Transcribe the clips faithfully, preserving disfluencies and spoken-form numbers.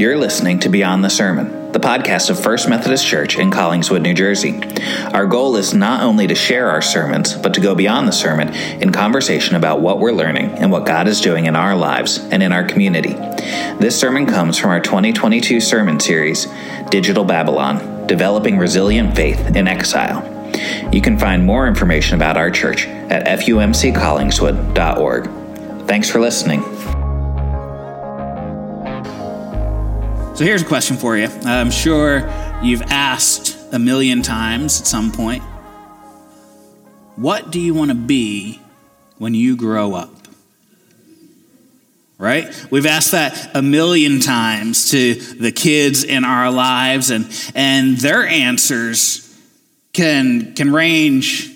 You're listening to Beyond the Sermon, the podcast of First Methodist Church in Collingswood, New Jersey. Our goal is not only to share our sermons, but to go beyond the sermon in conversation about what we're learning and what God is doing in our lives and in our community. This sermon comes from our twenty twenty-two sermon series, Digital Babylon, Developing Resilient Faith in Exile. You can find more information about our church at f u m c collingswood dot org. Thanks for listening. So here's a question for you. I'm sure you've asked a million times at some point. What do you want to be when you grow up? Right? We've asked that a million times to the kids in our lives, and and their answers can can range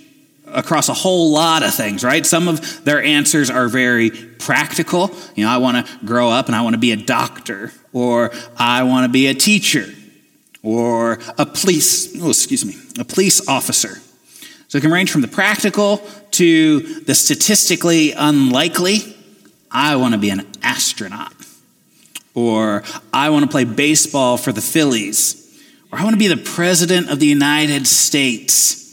across a whole lot of things, right? Some of their answers are very practical. You know, I want to grow up and I want to be a doctor, or I want to be a teacher, or a police, oh, excuse me, a police officer. So it can range from the practical to the statistically unlikely. I want to be an astronaut, or I want to play baseball for the Phillies, or I want to be the president of the United States.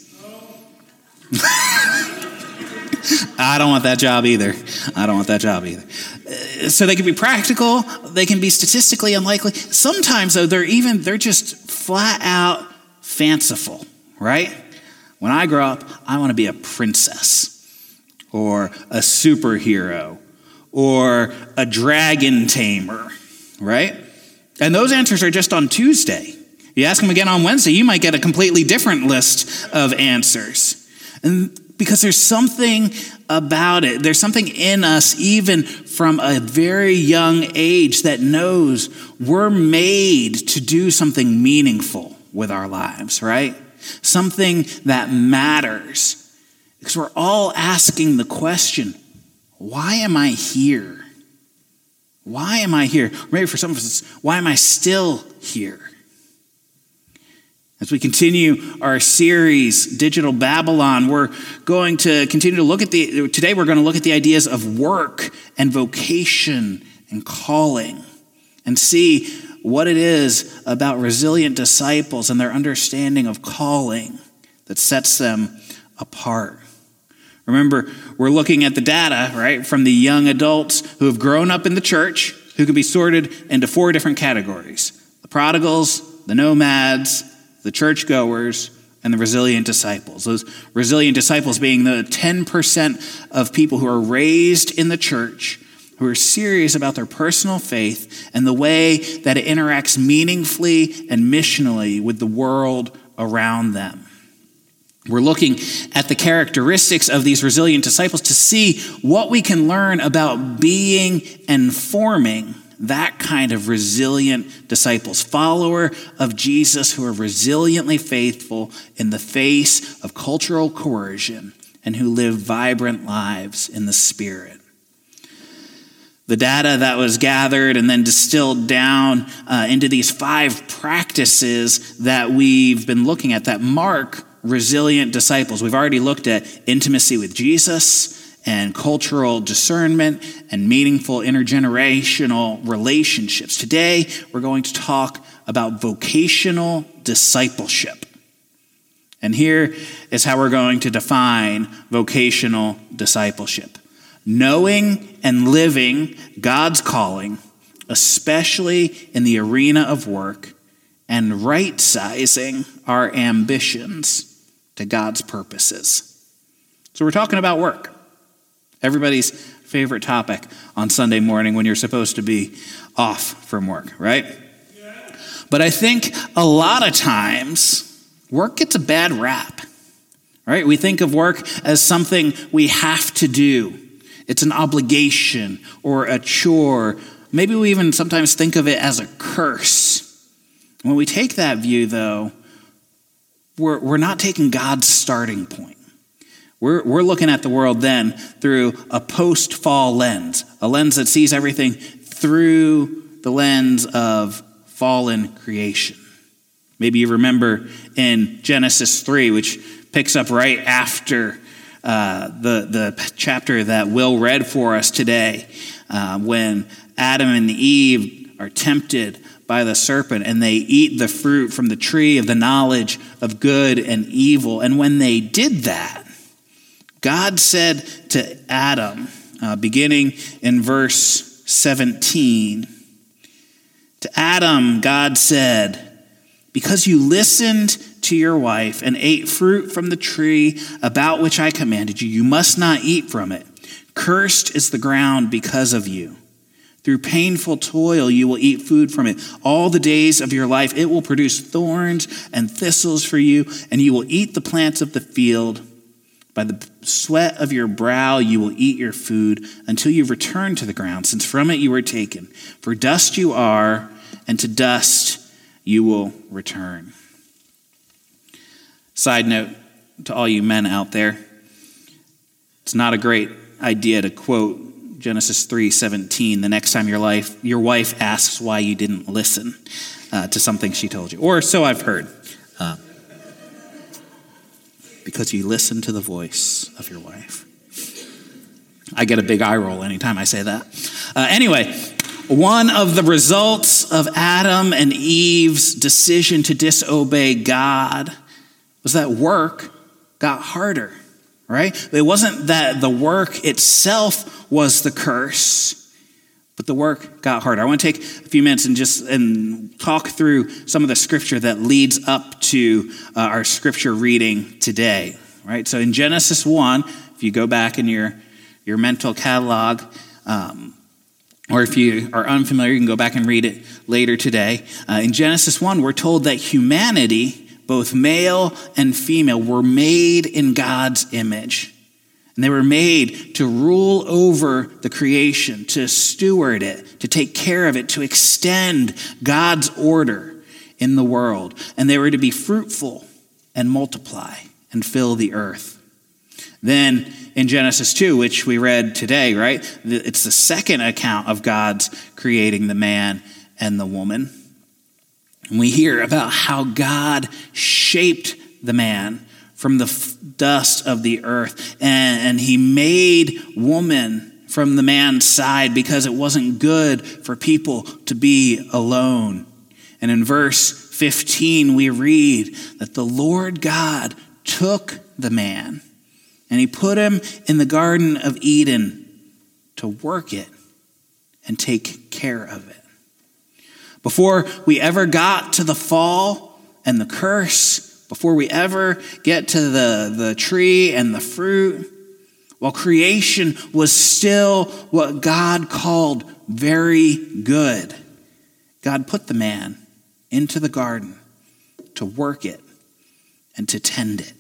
I don't want that job either. I don't want that job either. So they can be practical. They can be statistically unlikely. Sometimes, though, they're even, they're just flat out fanciful, right? When I grow up, I want to be a princess, or a superhero, or a dragon tamer, right? And those answers are just on Tuesday. You ask them again on Wednesday, you might get a completely different list of answers. And because there's something about it, there's something in us, even from a very young age, that knows we're made to do something meaningful with our lives, right? Something that matters. Because we're all asking the question, why am I here? Why am I here? Maybe for some of us, why am I still here? As we continue our series, Digital Babylon, we're going to continue to look at the, today we're going to look at the ideas of work and vocation and calling, and see what it is about resilient disciples and their understanding of calling that sets them apart. Remember, we're looking at the data, right, from the young adults who have grown up in the church, who can be sorted into four different categories: the prodigals, the nomads, the churchgoers, and the resilient disciples. Those resilient disciples being the ten percent of people who are raised in the church, who are serious about their personal faith and the way that it interacts meaningfully and missionally with the world around them. We're looking at the characteristics of these resilient disciples to see what we can learn about being and forming that kind of resilient disciples, follower of Jesus, who are resiliently faithful in the face of cultural coercion and who live vibrant lives in the Spirit. The data that was gathered and then distilled down uh, into these five practices that we've been looking at that mark resilient disciples. We've already looked at intimacy with Jesus, and cultural discernment, and meaningful intergenerational relationships. Today, we're going to talk about vocational discipleship. And here is how we're going to define vocational discipleship: knowing and living God's calling, especially in the arena of work, and right-sizing our ambitions to God's purposes. So we're talking about work. Everybody's favorite topic on Sunday morning when you're supposed to be off from work, right? Yeah. But I think a lot of times work gets a bad rap, right? We think of work as something we have to do. It's an obligation or a chore. Maybe we even sometimes think of it as a curse. When we take that view, though, we're, we're not taking God's starting point. We're we're looking at the world then through a post-fall lens, a lens that sees everything through the lens of fallen creation. Maybe you remember in Genesis three, which picks up right after uh, the, the chapter that Will read for us today, uh, when Adam and Eve are tempted by the serpent, and they eat the fruit from the tree of the knowledge of good and evil. And when they did that, God said to Adam, uh, beginning in verse seventeen, to Adam, God said, because you listened to your wife and ate fruit from the tree about which I commanded you, you must not eat from it. Cursed is the ground because of you. Through painful toil, you will eat food from it. All the days of your life, it will produce thorns and thistles for you, and you will eat the plants of the field. By the sweat of your brow, you will eat your food until you return to the ground, since from it you were taken. For dust you are, and to dust you will return. Side note to all you men out there, it's not a great idea to quote Genesis three seventeen the next time your life your wife asks why you didn't listen uh, to something she told you, or so I've heard, uh, because you listen to the voice of your wife. I get a big eye roll anytime I say that. Uh, anyway, one of the results of Adam and Eve's decision to disobey God was that work got harder. Right? It wasn't that the work itself was the curse, but the work got harder. I want to take a few minutes and just and talk through some of the scripture that leads up to uh, our scripture reading today. Right? So in Genesis one, if you go back in your, your mental catalog, um, or if you are unfamiliar, you can go back and read it later today. Uh, in Genesis one, we're told that humanity, both male and female, were made in God's image. And they were made to rule over the creation, to steward it, to take care of it, to extend God's order in the world. And they were to be fruitful and multiply and fill the earth. Then in Genesis two, which we read today, right? It's the second account of God's creating the man and the woman. And we hear about how God shaped the man from the f- dust of the earth. And, and he made woman from the man's side because it wasn't good for people to be alone. And in verse fifteen, we read that the Lord God took the man and he put him in the Garden of Eden to work it and take care of it. Before we ever got to the fall and the curse, before we ever get to the, the tree and the fruit, while creation was still what God called very good, God put the man into the garden to work it and to tend it.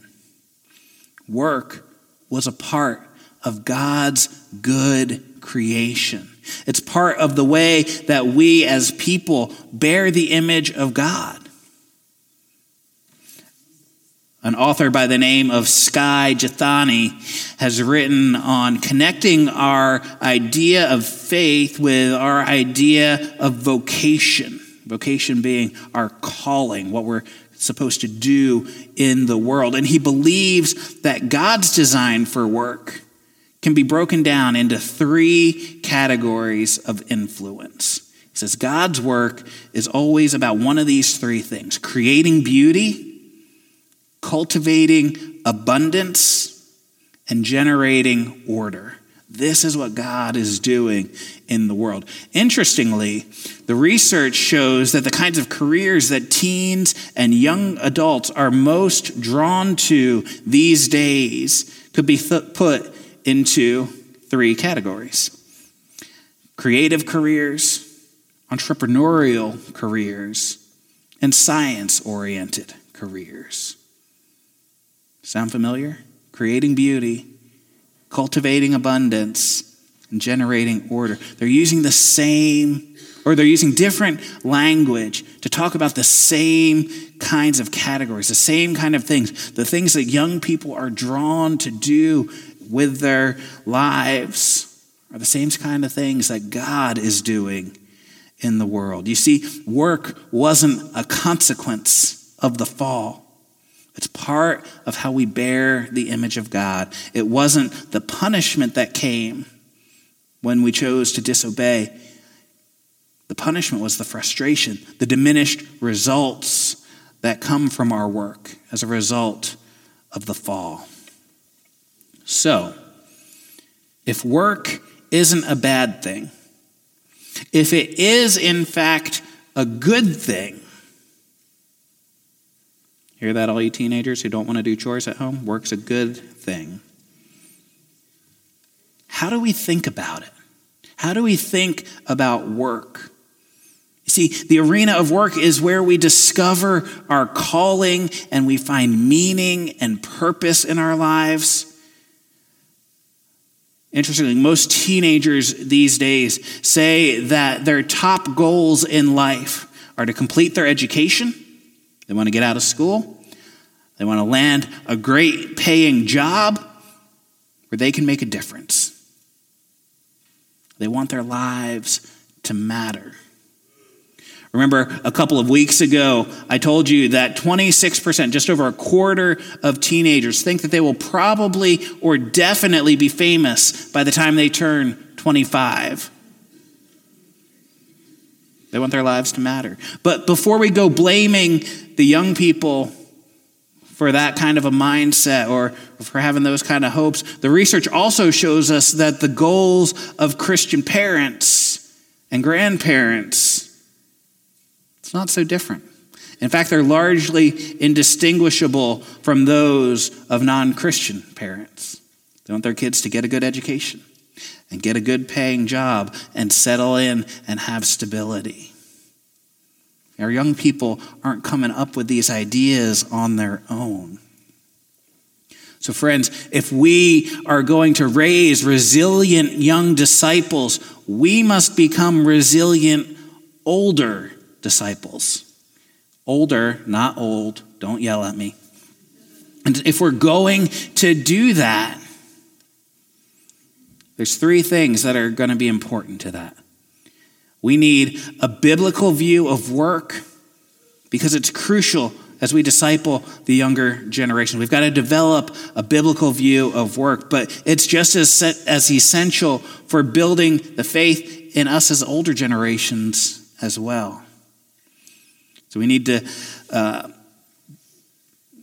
Work was a part of God's good creation. It's part of the way that we as people bear the image of God. An author by the name of Sky Jethani has written on connecting our idea of faith with our idea of vocation. Vocation being our calling, what we're supposed to do in the world. And he believes that God's design for work can be broken down into three categories of influence. He says God's work is always about one of these three things: creating beauty, cultivating abundance, and generating order. This is what God is doing in the world. Interestingly, the research shows that the kinds of careers that teens and young adults are most drawn to these days could be th- put into three categories: creative careers, entrepreneurial careers, and science-oriented careers. Sound familiar? Creating beauty, cultivating abundance, and generating order. They're using the same, or they're using different language to talk about the same kinds of categories, the same kind of things, the things that young people are drawn to do with their lives are the same kind of things that God is doing in the world. You see, work wasn't a consequence of the fall. It's part of how we bear the image of God. It wasn't the punishment that came when we chose to disobey, The punishment was the frustration, the diminished results that come from our work as a result of the fall. So, if work isn't a bad thing, if it is in fact a good thing, hear that, all you teenagers who don't want to do chores at home? Work's a good thing. How do we think about it? How do we think about work? You see, the arena of work is where we discover our calling and we find meaning and purpose in our lives. Interestingly, most teenagers these days say that their top goals in life are to complete their education. They want to get out of school. They want to land a great paying job where they can make a difference. They want their lives to matter. Remember, a couple of weeks ago, I told you that twenty-six percent, just over a quarter of teenagers, think that they will probably or definitely be famous by the time they turn twenty-five. They want their lives to matter. But before we go blaming the young people for that kind of a mindset or for having those kind of hopes, the research also shows us that the goals of Christian parents and grandparents, it's not so different. In fact, they're largely indistinguishable from those of non-Christian parents. They want their kids to get a good education and get a good paying job and settle in and have stability. Our young people aren't coming up with these ideas on their own. So friends, if we are going to raise resilient young disciples, we must become resilient older disciples. Older, not old. Don't yell at me. And if we're going to do that, there's three things that are going to be important to that. We need a biblical view of work because it's crucial as we disciple the younger generation. We've got to develop a biblical view of work, but it's just as, as essential for building the faith in us as older generations as well. So we need to, uh,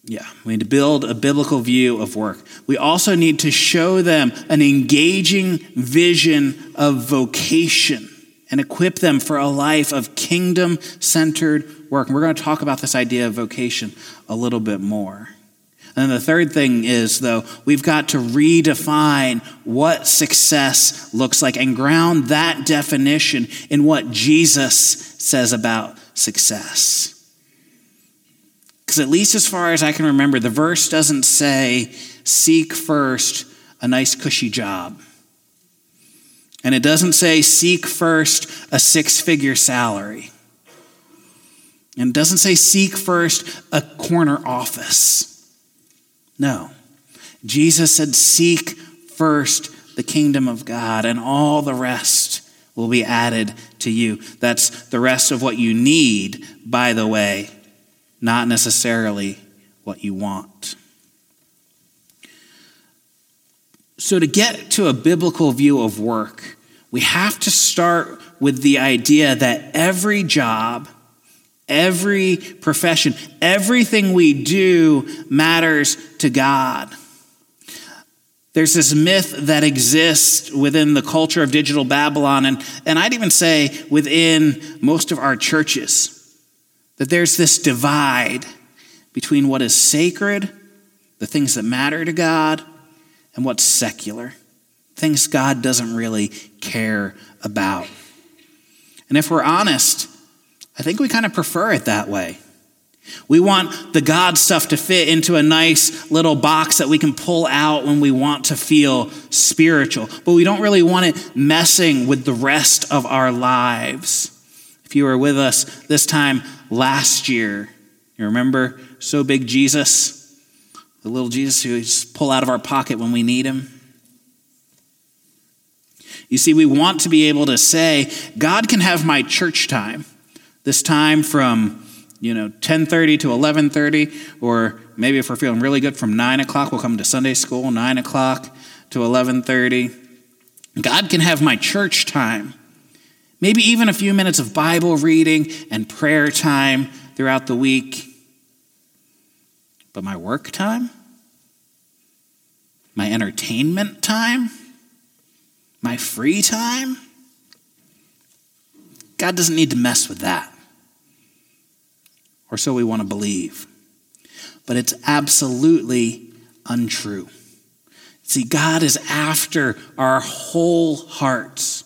yeah, we need to build a biblical view of work. We also need to show them an engaging vision of vocation and equip them for a life of kingdom-centered work. And we're going to talk about this idea of vocation a little bit more. And then the third thing is, though, we've got to redefine what success looks like and ground that definition in what Jesus says about success. Because at least as far as I can remember, the verse doesn't say, seek first a nice cushy job. And it doesn't say, seek first a six-figure salary. And it doesn't say, seek first a corner office. No. Jesus said, seek first the kingdom of God, and all the rest will be added to you. That's the rest of what you need, by the way, not necessarily what you want. So to get to a biblical view of work, we have to start with the idea that every job, every profession, everything we do matters to God. There's this myth that exists within the culture of digital Babylon, and, and I'd even say within most of our churches, that there's this divide between what is sacred, the things that matter to God, and what's secular, things God doesn't really care about. And if we're honest, I think we kind of prefer it that way. We want the God stuff to fit into a nice little box that we can pull out when we want to feel spiritual, but we don't really want it messing with the rest of our lives. If you were with us this time last year, you remember So Big Jesus? The little Jesus who we just pull out of our pocket when we need him. You see, we want to be able to say, God can have my church time, this time from you know, ten thirty to eleven thirty, or maybe if we're feeling really good from nine o'clock, we'll come to Sunday school, nine o'clock to eleven thirty. God can have my church time Maybe even a few minutes of Bible reading and prayer time throughout the week. But my work time? My entertainment time? My free time? God doesn't need to mess with that. Or so we want to believe. But it's absolutely untrue. See, God is after our whole hearts.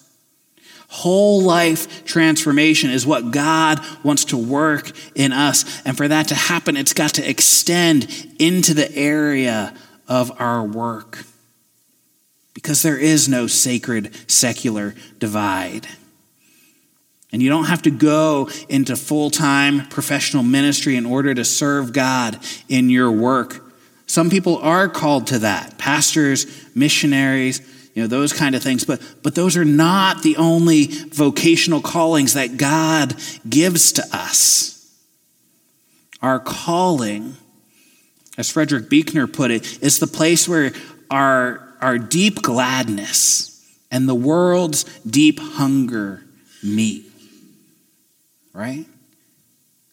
Whole life transformation is what God wants to work in us. And for that to happen, it's got to extend into the area of our work. Because there is no sacred secular divide. And you don't have to go into full-time professional ministry in order to serve God in your work. Some people are called to that. Pastors, missionaries, you know, those kind of things. But, but those are not the only vocational callings that God gives to us. Our calling, as Frederick Buechner put it, is the place where our, our deep gladness and the world's deep hunger meet. Right?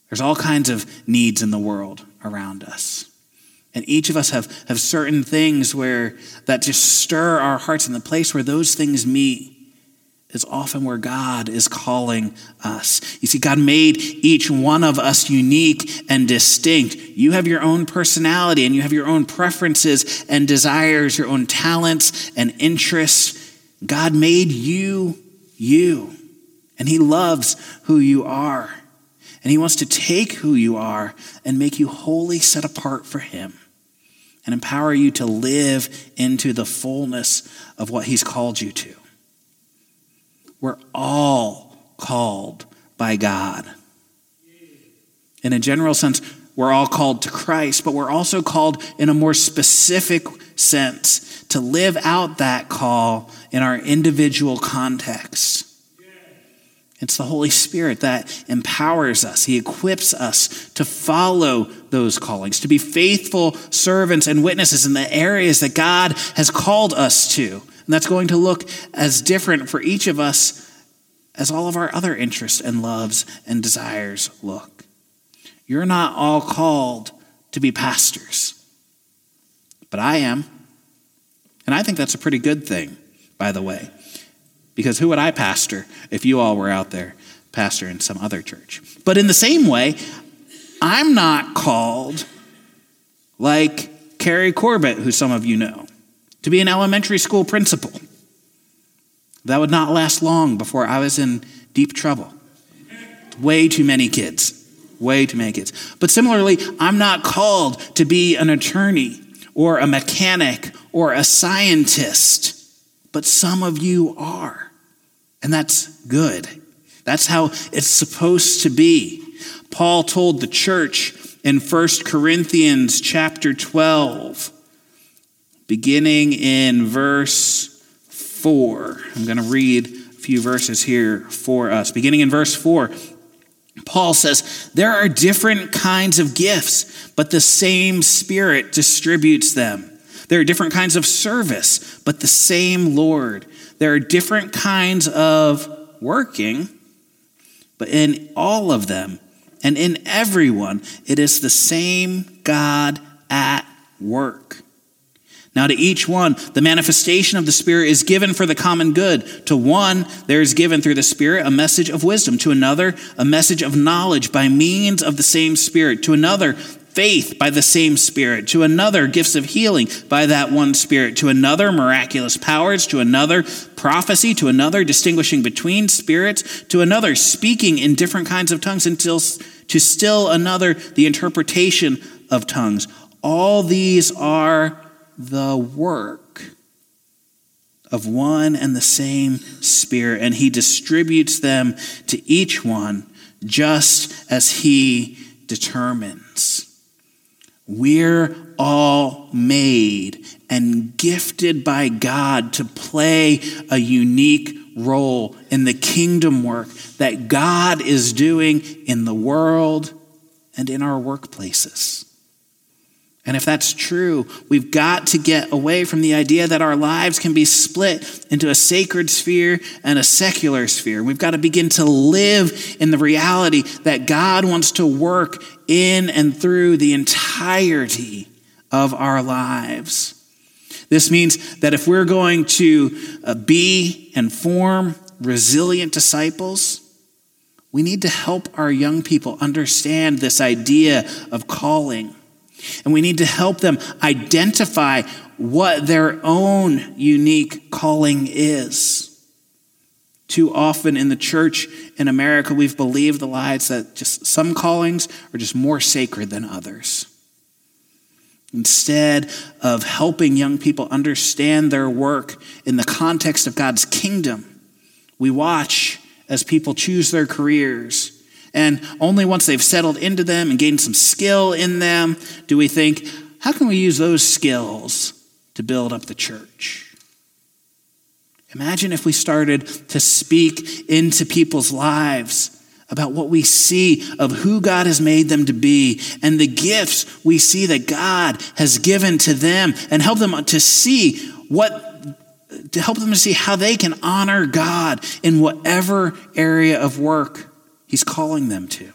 There's all kinds of needs in the world around us. And each of us have, have certain things where that just stir our hearts, and the place where those things meet is often where God is calling us. You see, God made each one of us unique and distinct. You have your own personality, and you have your own preferences and desires, your own talents and interests. God made you, you. And he loves who you are. And he wants to take who you are and make you wholly set apart for him and empower you to live into the fullness of what he's called you to. We're all called by God. In a general sense, we're all called to Christ, but we're also called in a more specific sense to live out that call in our individual context. It's the Holy Spirit that empowers us. He equips us to follow those callings, to be faithful servants and witnesses in the areas that God has called us to. And that's going to look as different for each of us as all of our other interests and loves and desires look. You're not all called to be pastors, but I am. And I think that's a pretty good thing, by the way. Because who would I pastor if you all were out there pastoring some other church? But in the same way, I'm not called, like Carrie Corbett, who some of you know, to be an elementary school principal. That would not last long before I was in deep trouble. Way too many kids. Way too many kids. But similarly, I'm not called to be an attorney or a mechanic or a scientist. But some of you are. And that's good. That's how it's supposed to be. Paul told the church in First Corinthians chapter twelve, beginning in verse four. I'm going to read a few verses here for us. Beginning in verse four, Paul says, "There are different kinds of gifts, but the same Spirit distributes them. There are different kinds of service, but the same Lord. There are different kinds of working, but in all of them and in everyone, it is the same God at work. Now to each one, the manifestation of the Spirit is given for the common good. To one, there is given through the Spirit a message of wisdom. To another, a message of knowledge by means of the same Spirit. To another, faith by the same Spirit. To another, gifts of healing by that one Spirit. To another, miraculous powers. To another, prophecy. To another, distinguishing between spirits. To another, speaking in different kinds of tongues. And to still another, the interpretation of tongues. All these are the work of one and the same Spirit, and he distributes them to each one just as he determines." We're all made and gifted by God to play a unique role in the kingdom work that God is doing in the world and in our workplaces. And if that's true, we've got to get away from the idea that our lives can be split into a sacred sphere and a secular sphere. We've got to begin to live in the reality that God wants to work in and through the entirety of our lives. This means that if we're going to be and form resilient disciples, we need to help our young people understand this idea of calling. And we need to help them identify what their own unique calling is. Too often in the church in America, we've believed the lies that just some callings are just more sacred than others. Instead of helping young people understand their work in the context of God's kingdom, we watch as people choose their careers. And only once they've settled into them and gained some skill in them do we think, how can we use those skills to build up the church? Imagine if we started to speak into people's lives about what we see of who God has made them to be and the gifts we see that God has given to them, and help them to see what to help them to see how they can honor God in whatever area of work He's calling them to.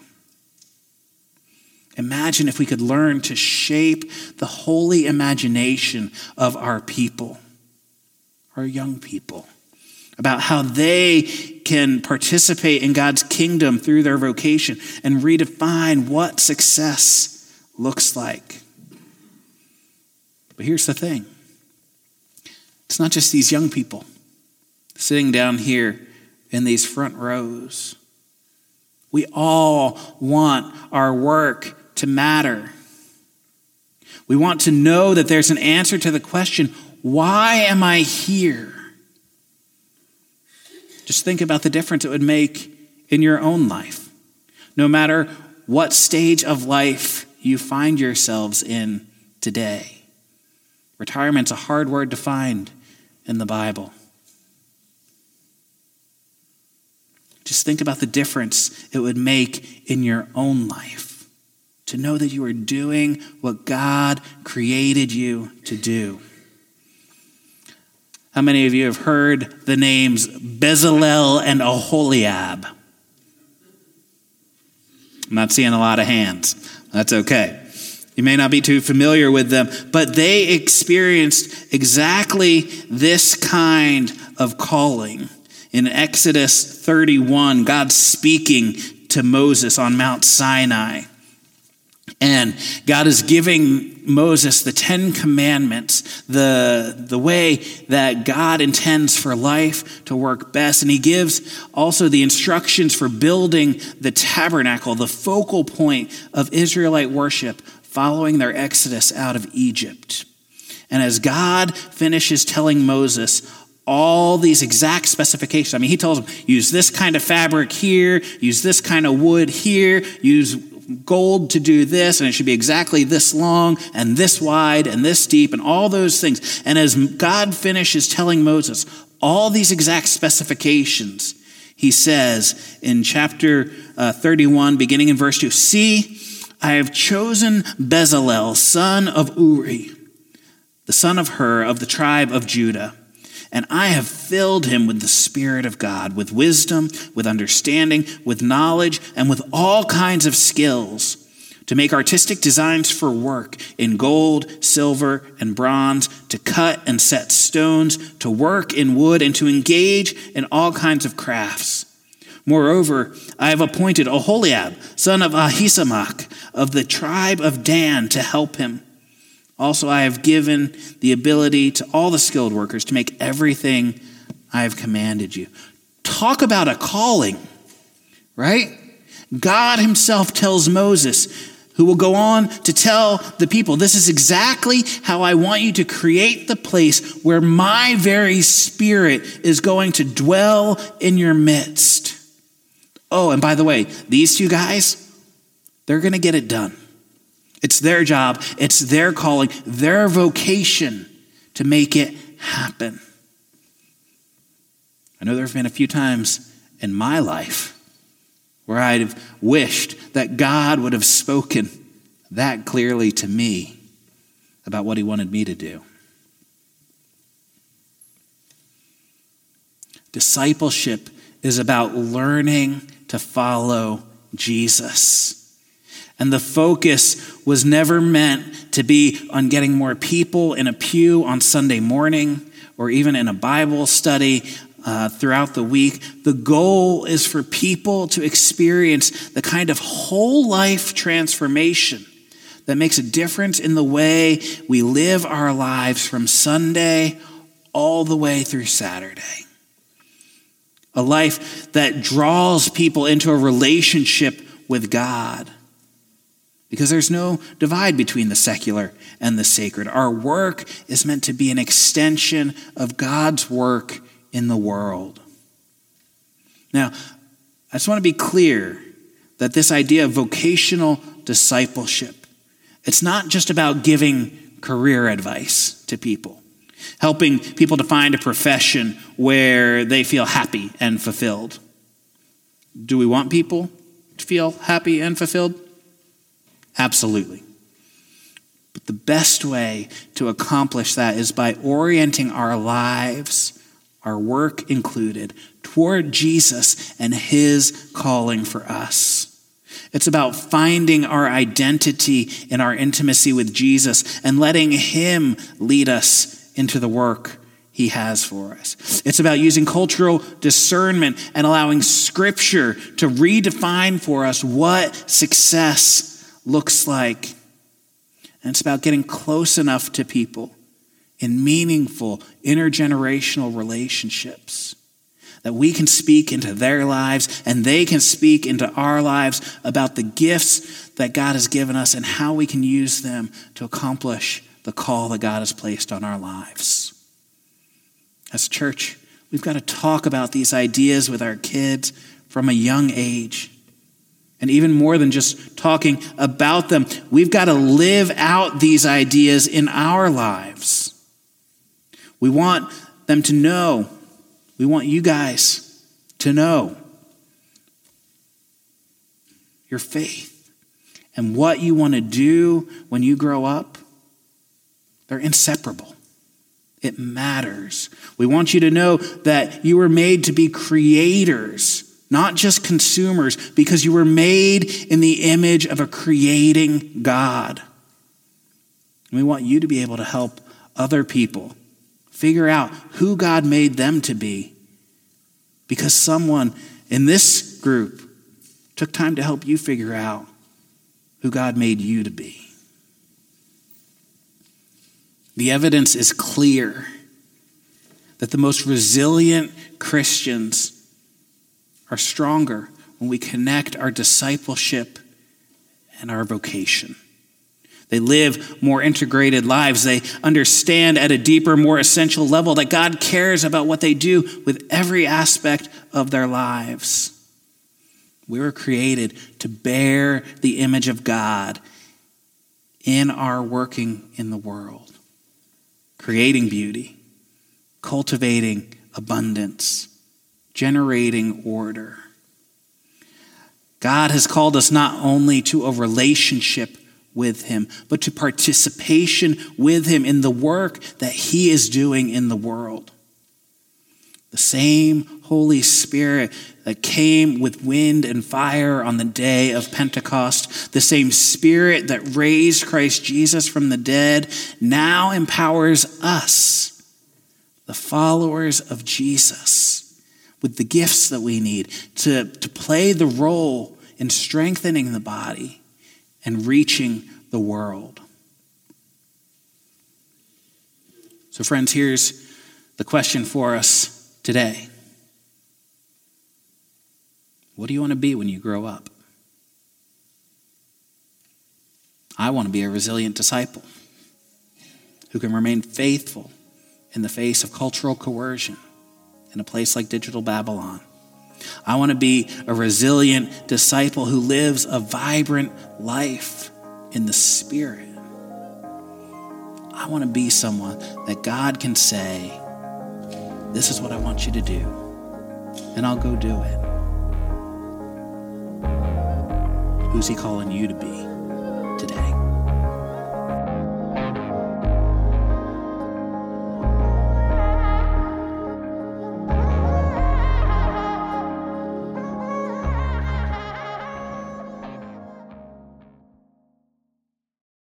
Imagine if we could learn to shape the holy imagination of our people, our young people, about how they can participate in God's kingdom through their vocation and redefine what success looks like. But here's the thing. It's not just these young people sitting down here in these front rows. We all want our work to matter. We want to know that there's an answer to the question, why am I here? Just think about the difference it would make in your own life. No matter what stage of life you find yourselves in today. Retirement's a hard word to find in the Bible. Just think about the difference it would make in your own life to know that you are doing what God created you to do. How many of you have heard the names Bezalel and Aholiab? I'm not seeing a lot of hands. That's okay. You may not be too familiar with them, but they experienced exactly this kind of calling. In Exodus thirty-one, God's speaking to Moses on Mount Sinai. And God is giving Moses the Ten Commandments, the, the way that God intends for life to work best. And he gives also the instructions for building the tabernacle, the focal point of Israelite worship following their exodus out of Egypt. And as God finishes telling Moses all these exact specifications. I mean, he tells them, use this kind of fabric here, use this kind of wood here, use gold to do this, and it should be exactly this long and this wide and this deep and all those things. And as God finishes telling Moses all these exact specifications, he says in chapter uh, thirty-one, beginning in verse two, see, I have chosen Bezalel, son of Uri, the son of Hur, of the tribe of Judah. And I have filled him with the Spirit of God, with wisdom, with understanding, with knowledge, and with all kinds of skills to make artistic designs for work in gold, silver, and bronze, to cut and set stones, to work in wood, and to engage in all kinds of crafts. Moreover, I have appointed Aholiab, son of Ahisamach, of the tribe of Dan, to help him. Also, I have given the ability to all the skilled workers to make everything I have commanded you. Talk about a calling, right? God himself tells Moses, who will go on to tell the people, this is exactly how I want you to create the place where my very Spirit is going to dwell in your midst. Oh, and by the way, these two guys, they're going to get it done. It's their job, it's their calling, their vocation to make it happen. I know there have been a few times in my life where I'd have wished that God would have spoken that clearly to me about what he wanted me to do. Discipleship is about learning to follow Jesus. And the focus was never meant to be on getting more people in a pew on Sunday morning or even in a Bible study uh, throughout the week. The goal is for people to experience the kind of whole life transformation that makes a difference in the way we live our lives from Sunday all the way through Saturday. A life that draws people into a relationship with God. Because there's no divide between the secular and the sacred. Our work is meant to be an extension of God's work in the world. Now, I just want to be clear that this idea of vocational discipleship, it's not just about giving career advice to people, helping people to find a profession where they feel happy and fulfilled. Do we want people to feel happy and fulfilled? Absolutely. But the best way to accomplish that is by orienting our lives, our work included, toward Jesus and his calling for us. It's about finding our identity in our intimacy with Jesus and letting him lead us into the work he has for us. It's about using cultural discernment and allowing Scripture to redefine for us what success looks like. And it's about getting close enough to people in meaningful intergenerational relationships that we can speak into their lives and they can speak into our lives about the gifts that God has given us and how we can use them to accomplish the call that God has placed on our lives. As a church, we've got to talk about these ideas with our kids from a young age. And even more than just talking about them, we've got to live out these ideas in our lives. We want them to know. We want you guys to know your faith and what you want to do when you grow up. They're inseparable. It matters. We want you to know that you were made to be creators, not just consumers, because you were made in the image of a creating God. And we want you to be able to help other people figure out who God made them to be, because someone in this group took time to help you figure out who God made you to be. The evidence is clear that the most resilient Christians are stronger when we connect our discipleship and our vocation. They live more integrated lives. They understand at a deeper, more essential level that God cares about what they do with every aspect of their lives. We were created to bear the image of God in our working in the world, creating beauty, cultivating abundance, generating order. God has called us not only to a relationship with him, but to participation with him in the work that he is doing in the world. The same Holy Spirit that came with wind and fire on the day of Pentecost, the same Spirit that raised Christ Jesus from the dead, now empowers us, the followers of Jesus, with the gifts that we need to, to play the role in strengthening the body and reaching the world. So friends, here's the question for us today. What do you want to be when you grow up? I want to be a resilient disciple who can remain faithful in the face of cultural coercion in a place like Digital Babylon. I want to be a resilient disciple who lives a vibrant life in the Spirit. I want to be someone that God can say, this is what I want you to do, and I'll go do it. Who's he calling you to be?